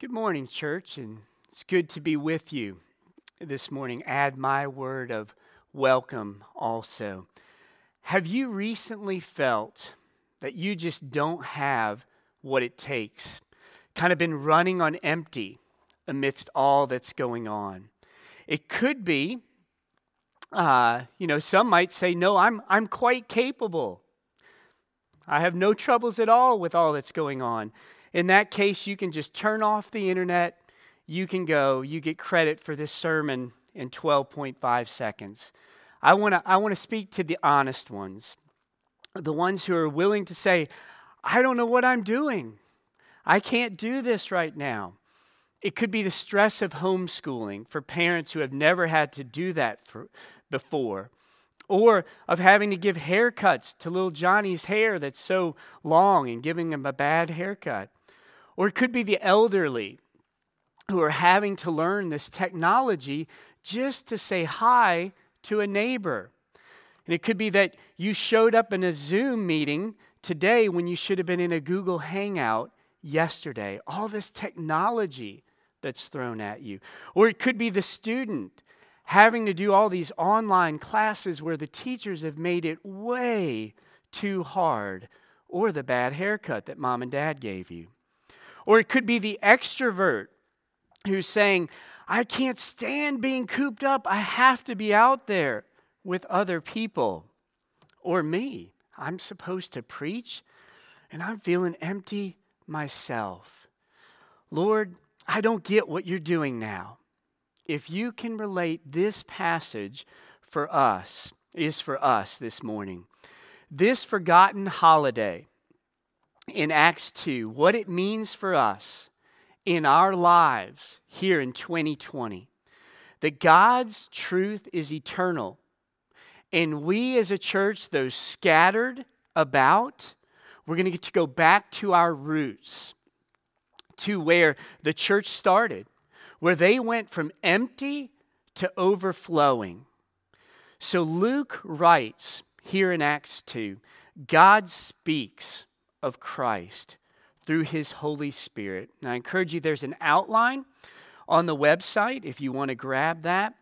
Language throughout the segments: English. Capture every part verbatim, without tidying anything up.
Good morning, church, and it's good to be with you this morning. Add my word of welcome also. Have you recently felt that you just don't have what it takes? Kind of been running on empty amidst all that's going on. It could be, uh, you know, some might say, no, I'm I'm quite capable. I have no troubles at all with all that's going on. In that case, you can just turn off the internet. You can go. You get credit for this sermon in twelve point five seconds. I want to I want to speak to the honest ones, the ones who are willing to say, I don't know what I'm doing. I can't do this right now. It could be the stress of homeschooling for parents who have never had to do that for, before, or of having to give haircuts to little Johnny's hair that's so long and giving him a bad haircut. Or it could be the elderly who are having to learn this technology just to say hi to a neighbor. And it could be that you showed up in a Zoom meeting today when you should have been in a Google Hangout yesterday. All this technology that's thrown at you. Or it could be the student having to do all these online classes where the teachers have made it way too hard. Or the bad haircut that mom and dad gave you. Or it could be the extrovert who's saying, I can't stand being cooped up. I have to be out there with other people. Or me. I'm supposed to preach, and I'm feeling empty myself. Lord, I don't get what you're doing now. If you can relate this passage for us, is for us this morning. This forgotten holiday in Acts two, what it means for us in our lives here in twenty twenty, that God's truth is eternal. And we as a church, though scattered about, we're going to get to go back to our roots, to where the church started, where they went from empty to overflowing. So Luke writes here in Acts two, God speaks of Christ through his Holy Spirit. And I encourage you, there's an outline on the website if you want to grab that.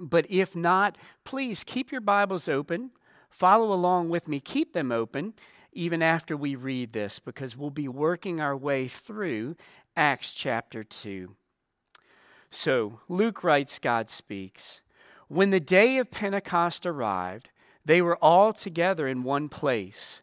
But if not, please keep your Bibles open. Follow along with me. Keep them open even after we read this, because we'll be working our way through Acts chapter two. So Luke writes, God speaks. When the day of Pentecost arrived, they were all together in one place.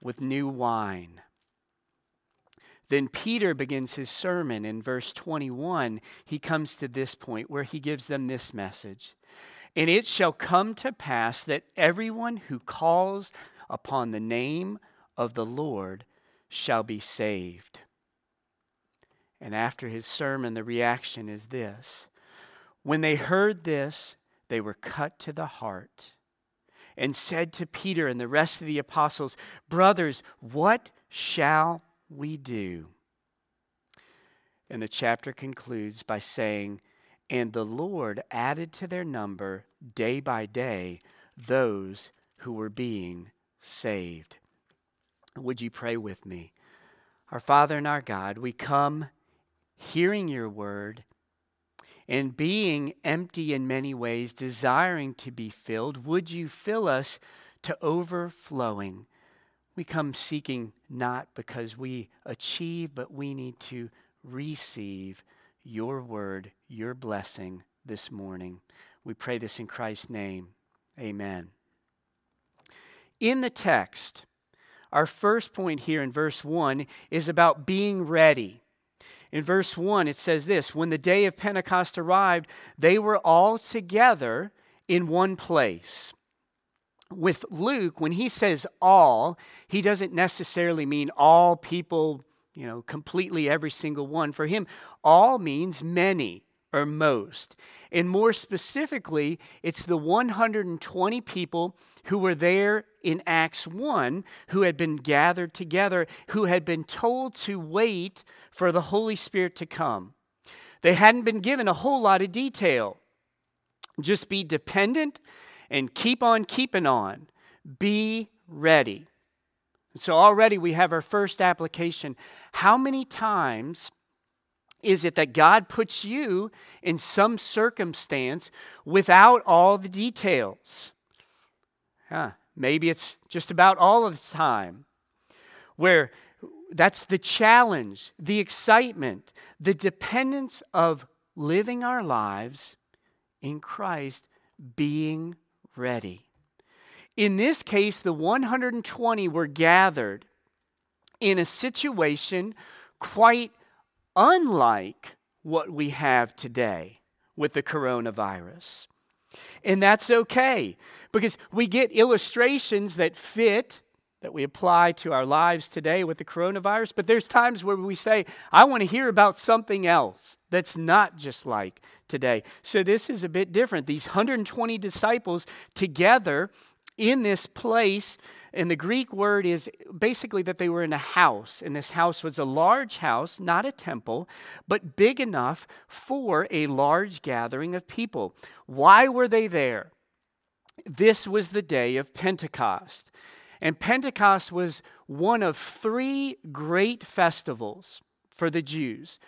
with new wine. Then Peter begins his sermon in verse twenty-one. He comes to this point where he gives them this message. And it shall come to pass that everyone who calls upon the name of the Lord shall be saved. And after his sermon, the reaction is this. When they heard this, they were cut to the heart and said to Peter and the rest of the apostles, Brothers, what shall we do? And the chapter concludes by saying, And the Lord added to their number day by day those who were being saved. Would you pray with me? Our Father and our God, we come hearing your word and being empty in many ways, desiring to be filled. Would you fill us to overflowing? We come seeking not because we achieve, but we need to receive your word, your blessing this morning. We pray this in Christ's name. Amen. In the text, our first point here in verse one is about being ready. In verse one, it says this: when the day of Pentecost arrived, they were all together in one place. With Luke, when he says all, he doesn't necessarily mean all people, you know, completely every single one. For him, all means many or most. And more specifically, it's the one hundred twenty people who were there in Acts one, who had been gathered together, who had been told to wait for the Holy Spirit to come. They hadn't been given a whole lot of detail. Just be dependent and keep on keeping on. Be ready. So already we have our first application. How many times is it that God puts you in some circumstance without all the details? Huh. Maybe it's just about all of the time, where that's the challenge, the excitement, the dependence of living our lives in Christ, being ready. In this case, the one hundred twenty were gathered in a situation quite unlike what we have today with the coronavirus. And that's okay, because we get illustrations that fit, that we apply to our lives today with the coronavirus, but there's times where we say, I want to hear about something else that's not just like today. So this is a bit different. These one hundred twenty disciples together in this place, and the Greek word is basically that they were in a house, and this house was a large house, not a temple, but big enough for a large gathering of people. Why were they there? This was the day of Pentecost, and Pentecost was one of three great festivals for the Jews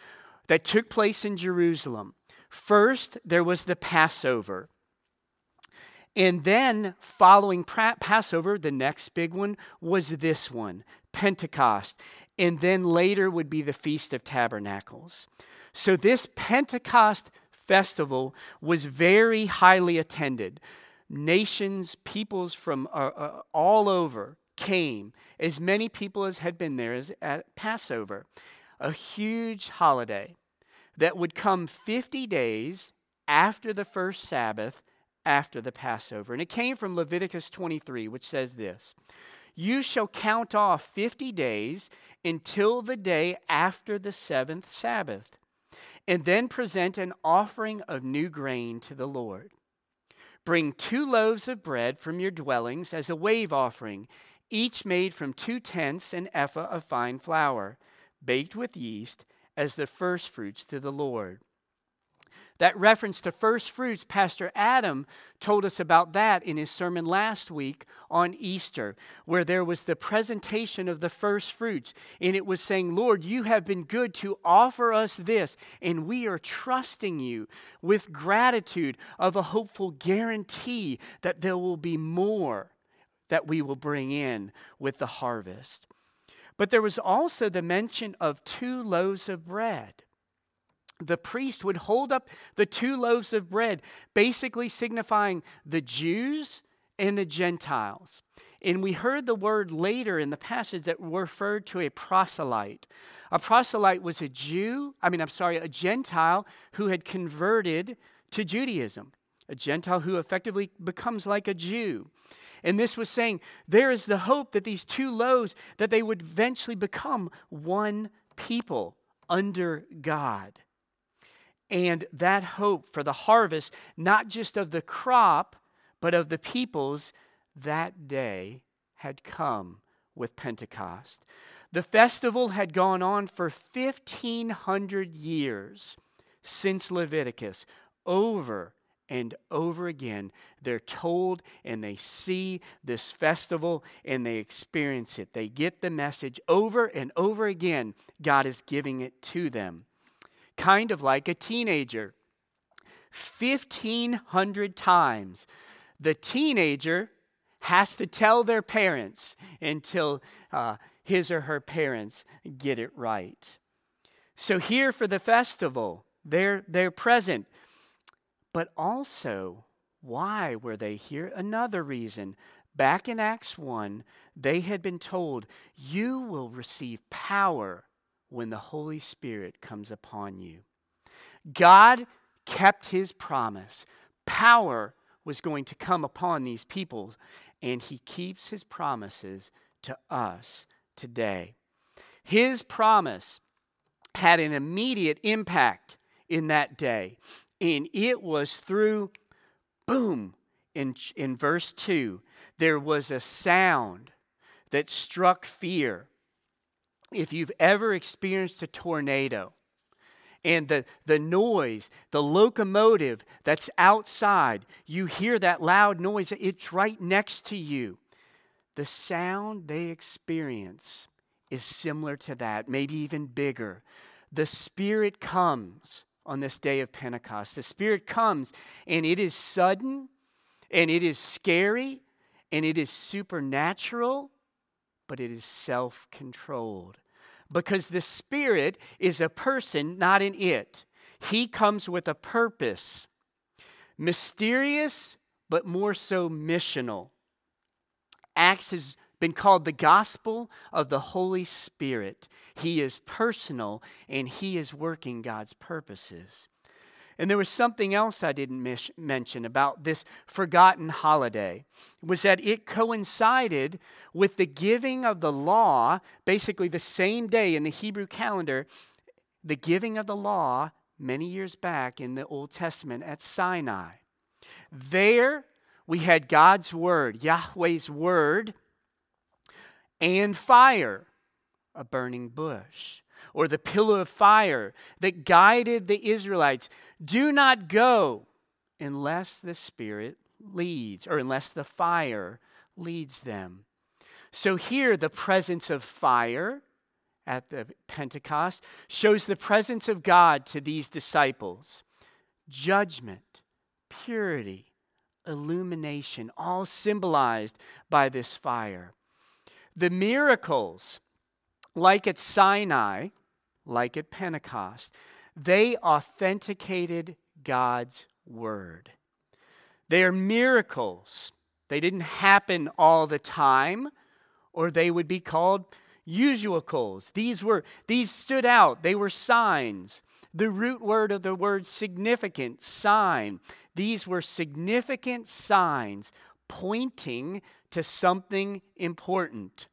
that took place in Jerusalem. First, there was the Passover. And then following Passover, the next big one was this one, Pentecost. And then later would be the Feast of Tabernacles. So this Pentecost festival was very highly attended. Nations, peoples from uh, uh, all over came, as many people as had been there as at Passover. A huge holiday that would come fifty days after the first Sabbath, after the Passover. And it came from Leviticus twenty-three, which says this: you shall count off fifty days until the day after the seventh Sabbath, and then present an offering of new grain to the Lord. Bring two loaves of bread from your dwellings as a wave offering, each made from two tenths an ephah of fine flour, baked with yeast, as the first fruits to the Lord. That reference to first fruits, Pastor Adam told us about that in his sermon last week on Easter, where there was the presentation of the first fruits. And it was saying, Lord, you have been good to offer us this, and we are trusting you with gratitude of a hopeful guarantee that there will be more that we will bring in with the harvest. But there was also the mention of two loaves of bread. The priest would hold up the two loaves of bread, basically signifying the Jews and the Gentiles. And we heard the word later in the passage that referred to a proselyte. A proselyte was a Jew, I mean, I'm sorry, a Gentile who had converted to Judaism. A Gentile who effectively becomes like a Jew. And this was saying, there is the hope that these two loaves, that they would eventually become one people under God. And that hope for the harvest, not just of the crop, but of the peoples, that day had come with Pentecost. The festival had gone on for fifteen hundred years since Leviticus, over and over again. They're told and they see this festival and they experience it. They get the message over and over again. God is giving it to them. Kind of like a teenager. fifteen hundred times the teenager has to tell their parents until uh, his or her parents get it right. So here for the festival, they're, they're present. But also, why were they here? Another reason. Back in Acts one, they had been told, you will receive power when the Holy Spirit comes upon you. God kept his promise. Power was going to come upon these people, and he keeps his promises to us today. His promise had an immediate impact in that day. And it was through, boom, in, in verse two, there was a sound that struck fear. If you've ever experienced a tornado and the, the noise, the locomotive that's outside, you hear that loud noise, it's right next to you. The sound they experience is similar to that, maybe even bigger. The Spirit comes on this day of Pentecost. The Spirit comes, and it is sudden, and it is scary, and it is supernatural, but it is self-controlled. Because the Spirit is a person, not an it. He comes with a purpose. Mysterious, but more so missional. Acts has been called the gospel of the Holy Spirit. He is personal, and he is working God's purposes. And there was something else I didn't mis- mention about this forgotten holiday, was that it coincided with the giving of the law, basically the same day in the Hebrew calendar, the giving of the law many years back in the Old Testament at Sinai. There we had God's word, Yahweh's word, and fire, a burning bush, or the pillar of fire that guided the Israelites. Do not go unless the Spirit leads, or unless the fire leads them. So here, the presence of fire at the Pentecost shows the presence of God to these disciples. Judgment, purity, illumination, all symbolized by this fire. The miracles, like at Sinai, like at Pentecost, they authenticated God's word. They are miracles. They didn't happen all the time, or they would be called usuals. These were these stood out. They were signs. The root word of the word significant, sign. These were significant signs pointing to something important.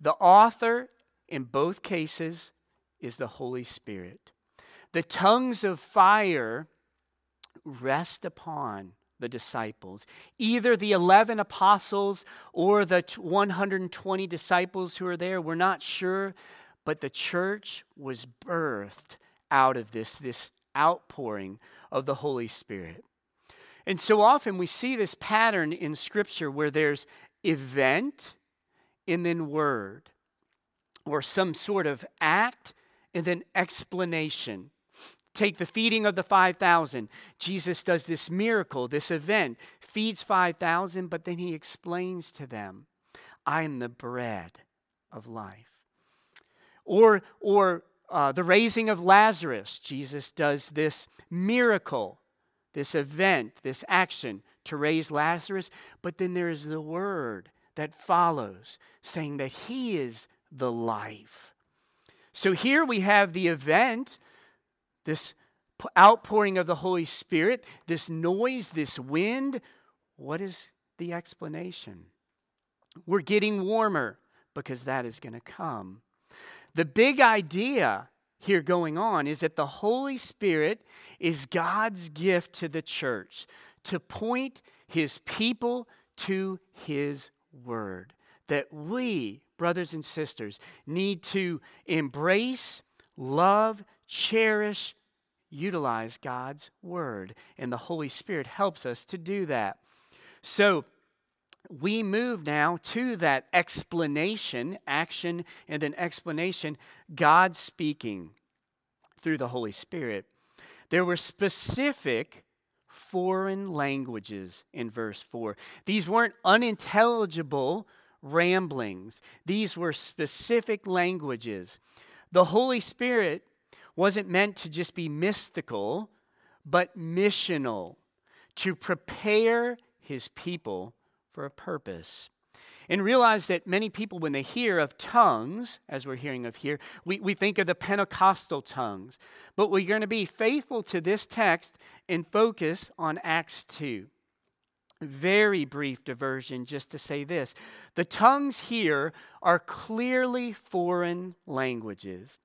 The author in both cases is the Holy Spirit. The tongues of fire rest upon the disciples, either the eleven apostles or the one hundred twenty disciples who are there. We're not sure, but the church was birthed out of this, this outpouring of the Holy Spirit. And so often we see this pattern in Scripture where there's event and then word, or some sort of act and then explanation. Take the feeding of the five thousand. Jesus does this miracle, this event, feeds five thousand, but then he explains to them, I am the bread of life. Or, or uh, the raising of Lazarus. Jesus does this miracle, this event, this action to raise Lazarus, but then there is the word that follows, saying that he is the life. So here we have the event, this outpouring of the Holy Spirit, this noise, this wind. What is the explanation? We're getting warmer because that is going to come. The big idea here going on is that the Holy Spirit is God's gift to the church to point his people to his word, that we, brothers and sisters, need to embrace, love, cherish, utilize God's word, and the Holy Spirit helps us to do that. So we move now to that explanation, action, and then explanation, God speaking through the Holy Spirit. There were specific foreign languages in verse four. These weren't unintelligible ramblings. These were specific languages. The Holy Spirit wasn't meant to just be mystical, but missional, to prepare his people for a purpose. And realize that many people, when they hear of tongues, as we're hearing of here, we, we think of the Pentecostal tongues. But we're going to be faithful to this text and focus on Acts two. Very brief diversion just to say this. The tongues here are clearly foreign languages.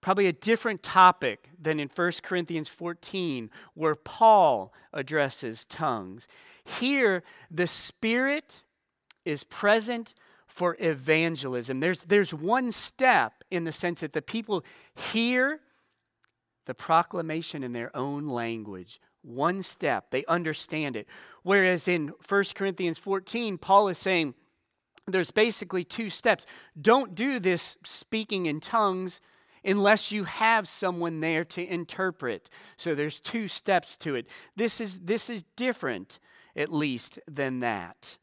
Probably a different topic than in First Corinthians fourteen, where Paul addresses tongues. Here, the Spirit is present for evangelism. There's, there's one step in the sense that the people hear the proclamation in their own language. One step, they understand it. Whereas in First Corinthians fourteen, Paul is saying there's basically two steps. Don't do this speaking in tongues unless you have someone there to interpret. So there's two steps to it. This is, this is different, at least, than that.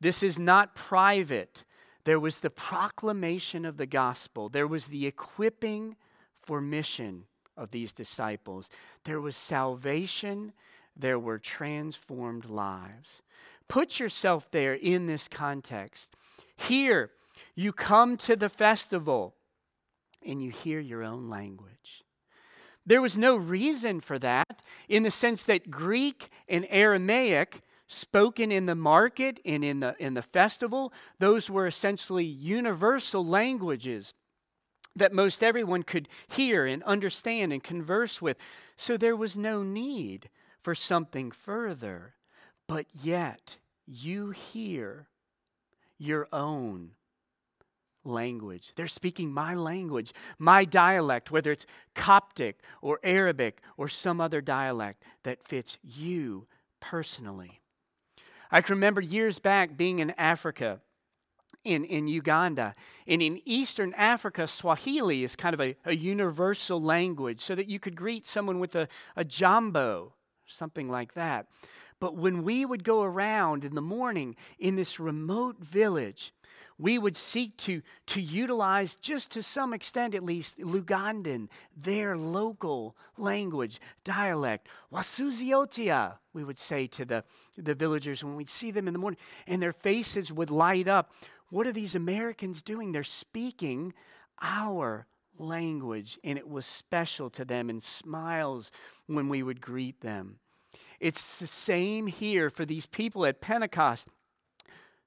This is not private. There was the proclamation of the gospel. There was the equipping for mission of these disciples. There was salvation. There were transformed lives. Put yourself there in this context. Here, you come to the festival and you hear your own language. There was no reason for that, in the sense that Greek and Aramaic spoken in the market and in the in the festival, those were essentially universal languages that most everyone could hear and understand and converse with. So there was no need for something further. But yet, you hear your own language. They're speaking my language, my dialect, whether it's Coptic or Arabic or some other dialect that fits you personally. I can remember years back being in Africa, in, in Uganda. And in Eastern Africa, Swahili is kind of a, a universal language, so that you could greet someone with a, a jambo, something like that. But when we would go around in the morning in this remote village, we would seek to, to utilize, just to some extent at least, Lugandan, their local language, dialect. Wasuziotia, we would say to the, the villagers when we'd see them in the morning, and their faces would light up. What are these Americans doing? They're speaking our language, and it was special to them, and smiles when we would greet them. It's the same here for these people at Pentecost.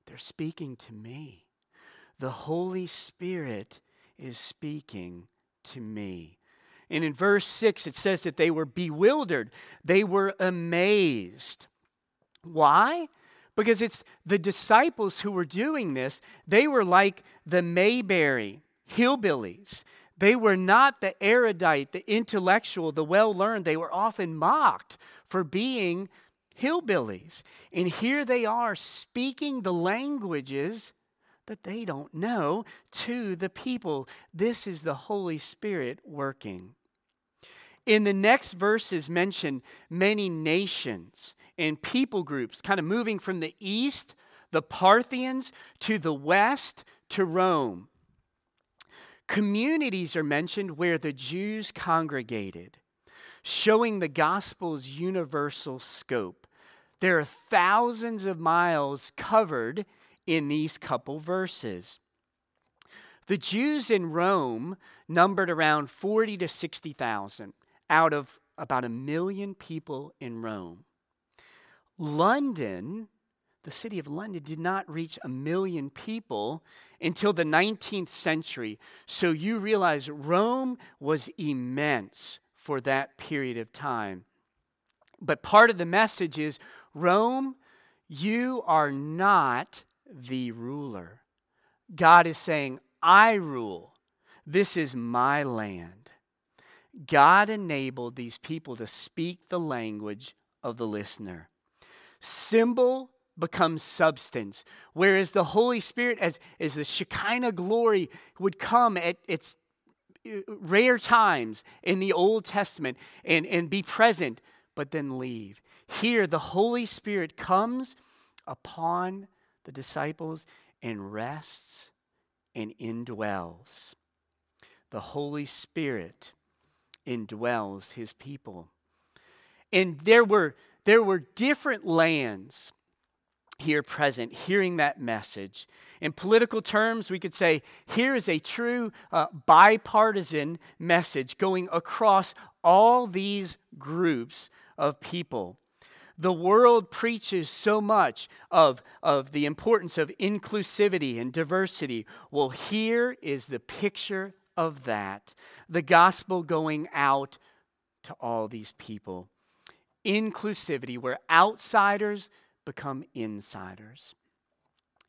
They're speaking to me. The Holy Spirit is speaking to me. And in verse six, it says that they were bewildered. They were amazed. Why? Because it's the disciples who were doing this. They were like the Mayberry hillbillies. They were not the erudite, the intellectual, the well-learned. They were often mocked for being hillbillies. And here they are speaking the languages that they don't know to the people. This is the Holy Spirit working. In the next verses mentioned many nations and people groups, kind of moving from the east, the Parthians, to the west, to Rome. Communities are mentioned where the Jews congregated, showing the gospel's universal scope. There are thousands of miles covered in these couple verses. The Jews in Rome numbered around forty to sixty thousand out of about a million people in Rome. London, the city of London, did not reach a million people until the nineteenth century. So you realize Rome was immense for that period of time. But part of the message is, Rome, you are not the ruler. God is saying, I rule. This is my land. God enabled these people to speak the language of the listener. Symbol becomes substance, whereas the Holy Spirit, as, as the Shekinah glory would come at its rare times in the Old Testament and, and be present, but then leave. Here, the Holy Spirit comes upon the disciples and rests and indwells. The Holy Spirit indwells his people. And there were, there were different lands here present, hearing that message. In political terms, we could say, here is a true uh, bipartisan message going across all these groups of people. The world preaches so much of, of the importance of inclusivity and diversity. Well, here is the picture of that. The gospel going out to all these people. Inclusivity, where outsiders become insiders.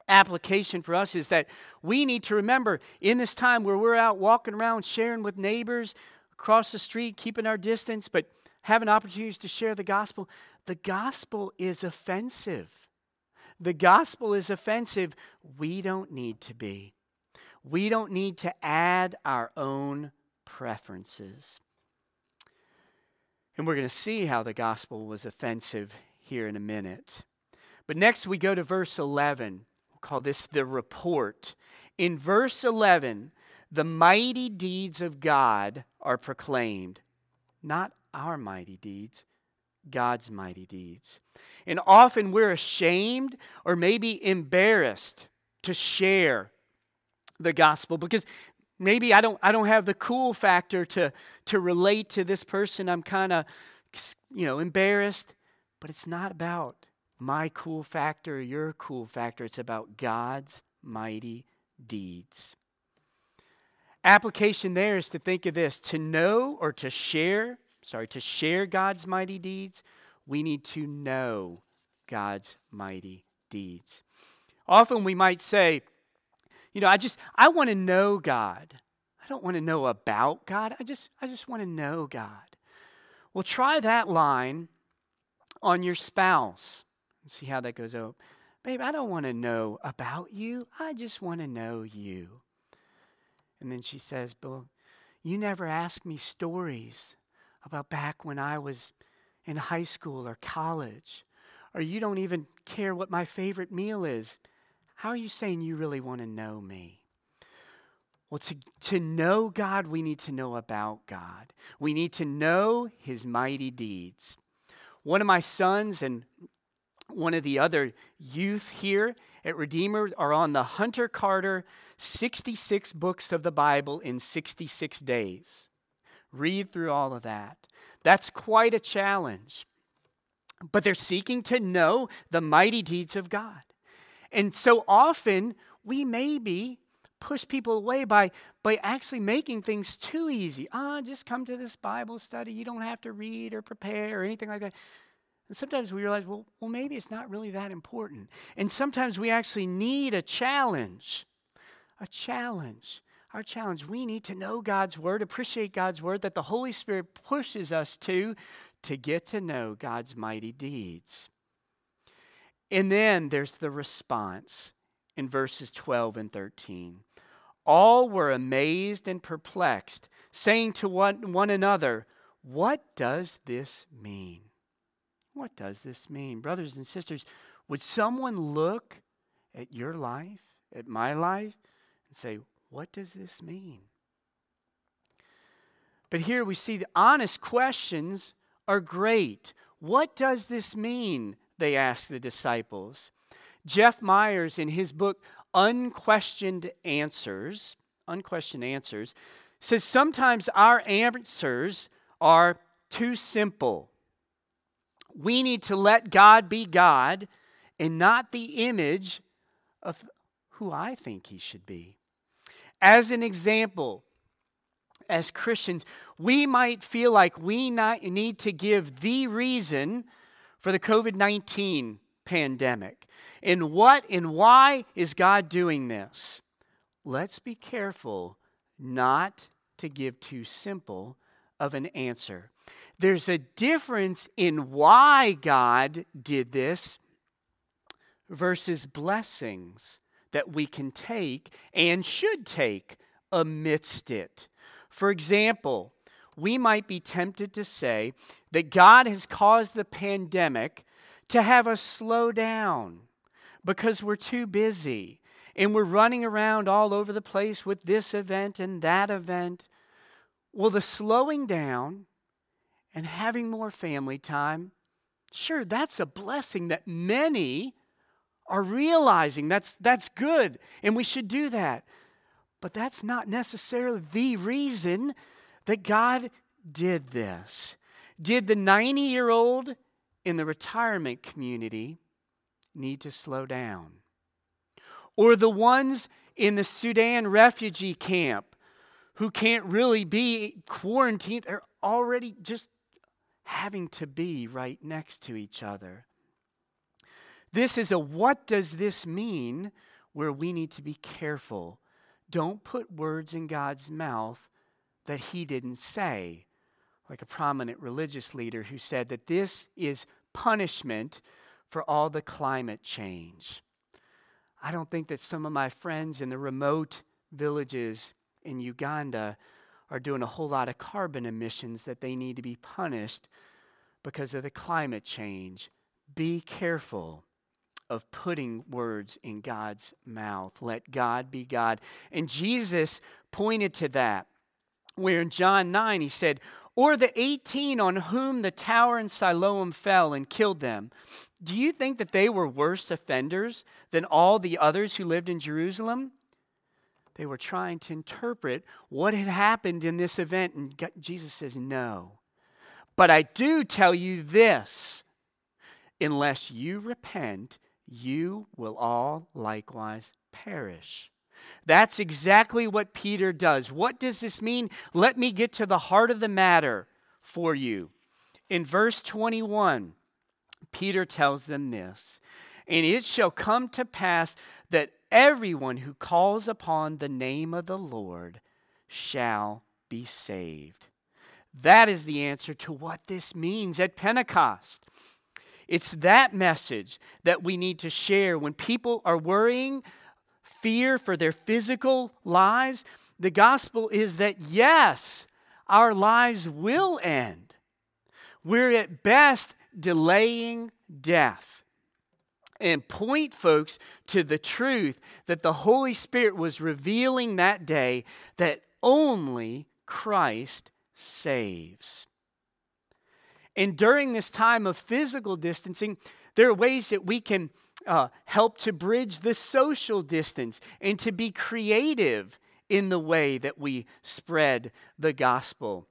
Application for us is that we need to remember in this time where we're out walking around sharing with neighbors across the street, keeping our distance, but having opportunities to share the gospel. The gospel is offensive. The gospel is offensive. We don't need to be. We don't need to add our own preferences. And we're going to see how the gospel was offensive here in a minute. But next we go to verse eleven. We'll call this the report. In verse eleven, the mighty deeds of God are proclaimed. Not our mighty deeds, God's mighty deeds. And often we're ashamed or maybe embarrassed to share the gospel because maybe I don't I don't have the cool factor to, to relate to this person. I'm kind of, you know, embarrassed. But it's not about my cool factor or your cool factor. It's about God's mighty deeds. Application there is to think of this. To know or to share, sorry, to share God's mighty deeds, we need to know God's mighty deeds. Often we might say, you know, I just, I want to know God. I don't want to know about God. I just, I just want to know God. Well, try that line on your spouse. See how that goes up. Babe, I don't want to know about you. I just want to know you. And then she says, "Well, you never asked me stories about back when I was in high school or college. Or you don't even care what my favorite meal is. How are you saying you really want to know me?" Well, to, to know God, we need to know about God. We need to know his mighty deeds. One of my sons and one of the other youth here at Redeemer are on the Hunter Carter sixty-six books of the Bible in sixty-six days. Read through all of that. That's quite a challenge. But they're seeking to know the mighty deeds of God. And so often we maybe push people away by, by actually making things too easy. Ah, just come to this Bible study. You don't have to read or prepare or anything like that. And sometimes we realize, well, well, maybe it's not really that important. And sometimes we actually need a challenge. A challenge. Our challenge. We need to know God's word, appreciate God's word, that the Holy Spirit pushes us to, to get to know God's mighty deeds. And then there's the response in verses twelve and thirteen. All were amazed and perplexed, saying to one, one another, "What does this mean?" What does this mean? Brothers and sisters, would someone look at your life, at my life, and say, "What does this mean?" But here we see the honest questions are great. What does this mean? They asked the disciples. Jeff Myers, in his book, Unquestioned Answers, Unquestioned Answers, says sometimes our answers are too simple. We need to let God be God and not the image of who I think he should be. As an example, as Christians, we might feel like we not need to give the reason for the covid nineteen pandemic. And what and why is God doing this? Let's be careful not to give too simple of an answer. There's a difference in why God did this versus blessings that we can take and should take amidst it. For example, we might be tempted to say that God has caused the pandemic to have us slow down because we're too busy and we're running around all over the place with this event and that event. Well, the slowing down and having more family time, sure, that's a blessing that many are realizing. That's, that's good, and we should do that. But that's not necessarily the reason that God did this. Did the ninety-year-old in the retirement community need to slow down? Or the ones in the Sudan refugee camp who can't really be quarantined, they're already just having to be right next to each other. This is a what does this mean where we need to be careful. Don't put words in God's mouth that he didn't say, like a prominent religious leader who said that this is punishment for all the climate change. I don't think that some of my friends in the remote villages in Uganda are doing a whole lot of carbon emissions that they need to be punished because of the climate change. Be careful of putting words in God's mouth. Let God be God. And Jesus pointed to that, where in John nine he said, "Or the eighteen on whom the tower in Siloam fell and killed them. Do you think that they were worse offenders than all the others who lived in Jerusalem?" They were trying to interpret what had happened in this event, and God, Jesus says, "No. But I do tell you this, unless you repent, you will all likewise perish." That's exactly what Peter does. What does this mean? Let me get to the heart of the matter for you. In verse twenty-one, Peter tells them this, "And it shall come to pass that everyone who calls upon the name of the Lord shall be saved." That is the answer to what this means at Pentecost. It's that message that we need to share. When people are worrying, fear for their physical lives, the gospel is that, yes, our lives will end. We're at best delaying death. And point folks to the truth that the Holy Spirit was revealing that day, that only Christ saves. And during this time of physical distancing, there are ways that we can uh, help to bridge the social distance and to be creative in the way that we spread the gospel.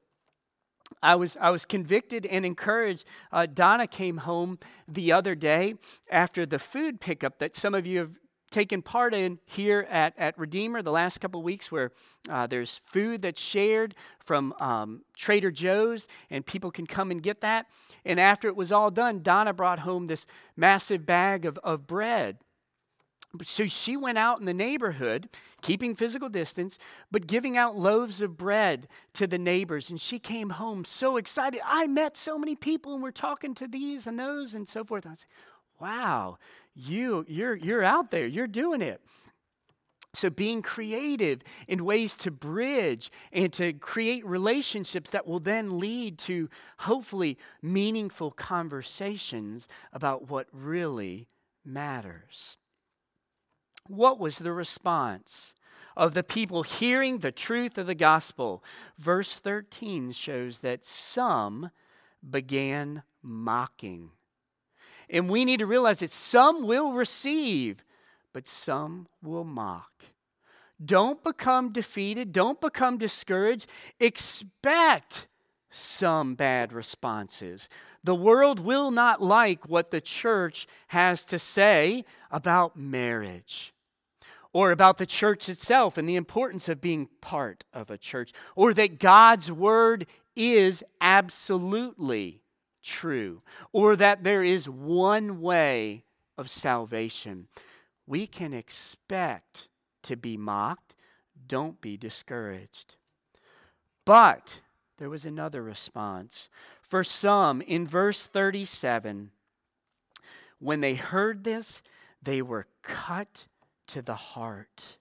I was I was convicted and encouraged. Uh, Donna came home the other day after the food pickup that some of you have taken part in here at, at Redeemer the last couple weeks, where uh, there's food that's shared from um, Trader Joe's, and people can come and get that. And after it was all done, Donna brought home this massive bag of, of bread. So she went out in the neighborhood, keeping physical distance, but giving out loaves of bread to the neighbors. And she came home so excited. I met so many people, and we're talking to these and those and so forth. I was like, wow. You, you're, you're out there. You're doing it. So being creative in ways to bridge and to create relationships that will then lead to hopefully meaningful conversations about what really matters. What was the response of the people hearing the truth of the gospel? Verse thirteen shows that some began mocking. And we need to realize that some will receive, but some will mock. Don't become defeated. Don't become discouraged. Expect some bad responses. The world will not like what the church has to say about marriage, or about the church itself and the importance of being part of a church, or that God's word is absolutely true, or that there is one way of salvation. We can expect to be mocked. Don't be discouraged. But there was another response. For some, in verse thirty-seven, when they heard this, they were cut to the heart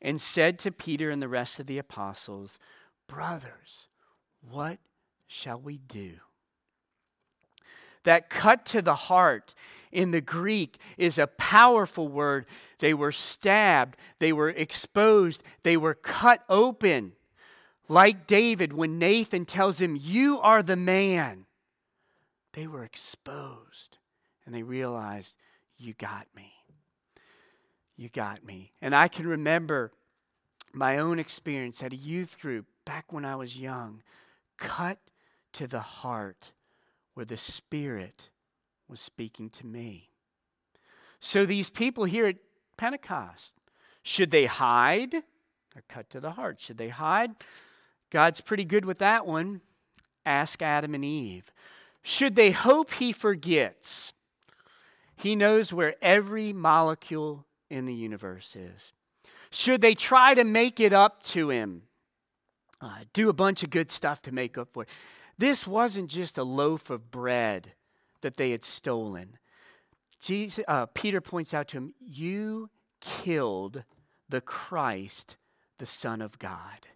and said to Peter and the rest of the apostles, "Brothers, what shall we do?" That cut to the heart in the Greek is a powerful word. They were stabbed, they were exposed, they were cut open. Like David, when Nathan tells him, "You are the man," they were exposed and they realized, "You got me. You got me." And I can remember my own experience at a youth group back when I was young. Cut to the heart, where the Spirit was speaking to me. So these people here at Pentecost, should they hide? They're cut to the heart. Should they hide? God's pretty good with that one. Ask Adam and Eve. Should they hope he forgets? He knows where every molecule in the universe is. Should they try to make it up to him? Uh, do a bunch of good stuff to make up for it. This wasn't just a loaf of bread that they had stolen. Jesus, uh, Peter points out to him, "You killed the Christ, the Son of God."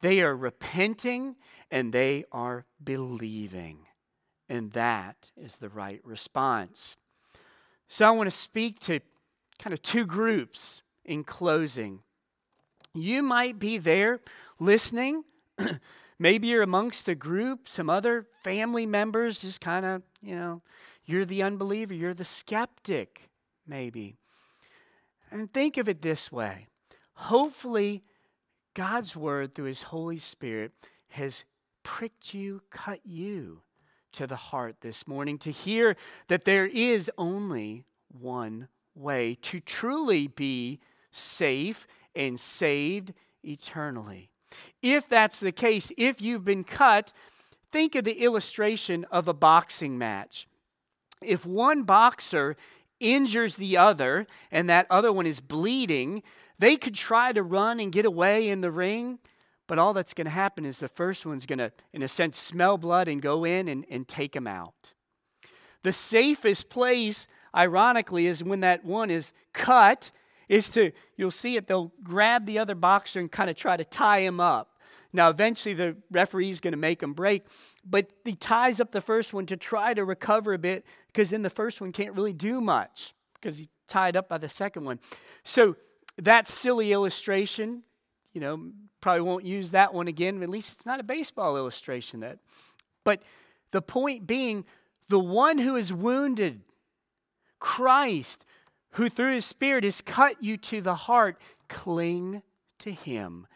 They are repenting and they are believing. And that is the right response. So I want to speak to kind of two groups in closing. You might be there listening. Maybe you're amongst a group, some other family members, just kind of, you know, you're the unbeliever, you're the skeptic, maybe. And think of it this way. Hopefully, God's word through his Holy Spirit has pricked you, cut you to the heart this morning to hear that there is only one way to truly be safe and saved eternally. If that's the case, if you've been cut, think of the illustration of a boxing match. If one boxer injures the other and that other one is bleeding, they could try to run and get away in the ring, but all that's going to happen is the first one's going to, in a sense, smell blood and go in and, and take them out. The safest place, ironically, is when that one is cut, is to, you'll see it, they'll grab the other boxer and kind of try to tie him up. Now, eventually the referee's going to make him break, but he ties up the first one to try to recover a bit, because then the first one can't really do much because he's tied up by the second one. So that silly illustration, you know, probably won't use that one again. At least it's not a baseball illustration. That, but the point being, the one who is wounded, Christ, who through his Spirit has cut you to the heart, cling to him.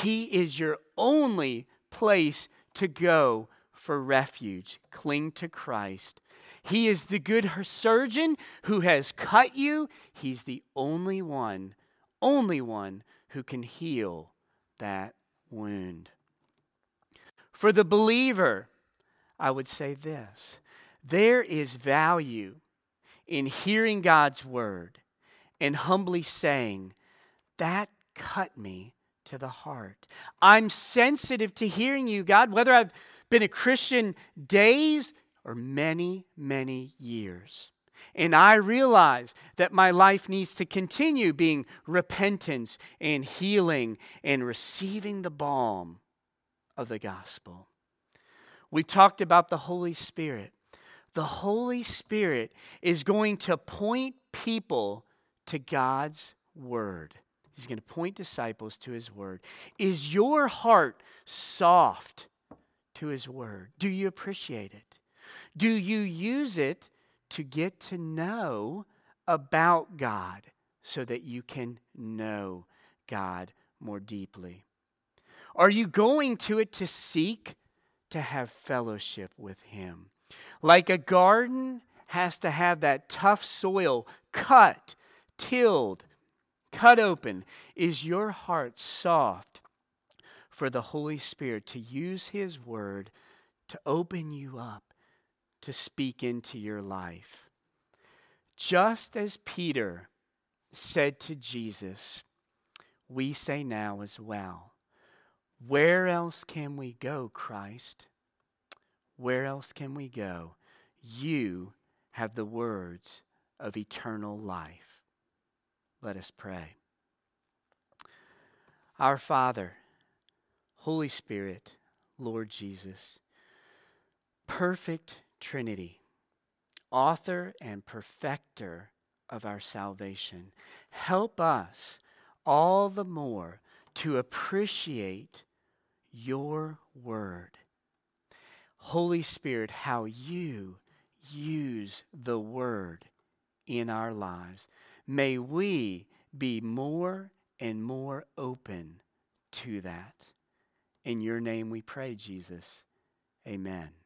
He is your only place to go for refuge. Cling to Christ. He is the good surgeon who has cut you. He's the only one, only one who can heal that wound. For the believer, I would say this. There is value in hearing God's word and humbly saying, "That cut me to the heart. I'm sensitive to hearing you, God," whether I've been a Christian days or many, many years. And I realize that my life needs to continue being repentance and healing and receiving the balm of the gospel. We talked about the Holy Spirit. The Holy Spirit is going to point people to God's word. He's going to point disciples to his word. Is your heart soft to his word? Do you appreciate it? Do you use it to get to know about God so that you can know God more deeply? Are you going to it to seek to have fellowship with him? Like a garden has to have that tough soil cut, tilled, cut open. Is your heart soft for the Holy Spirit to use his word to open you up, to speak into your life? Just as Peter said to Jesus, we say now as well, Where else can we go, Christ? Where else can we go? You have the words of eternal life. Let us pray. Our Father, Holy Spirit, Lord Jesus, perfect Trinity, author and perfecter of our salvation, help us all the more to appreciate your word. Holy Spirit, how you use the word in our lives. May we be more and more open to that. In your name we pray, Jesus. Amen.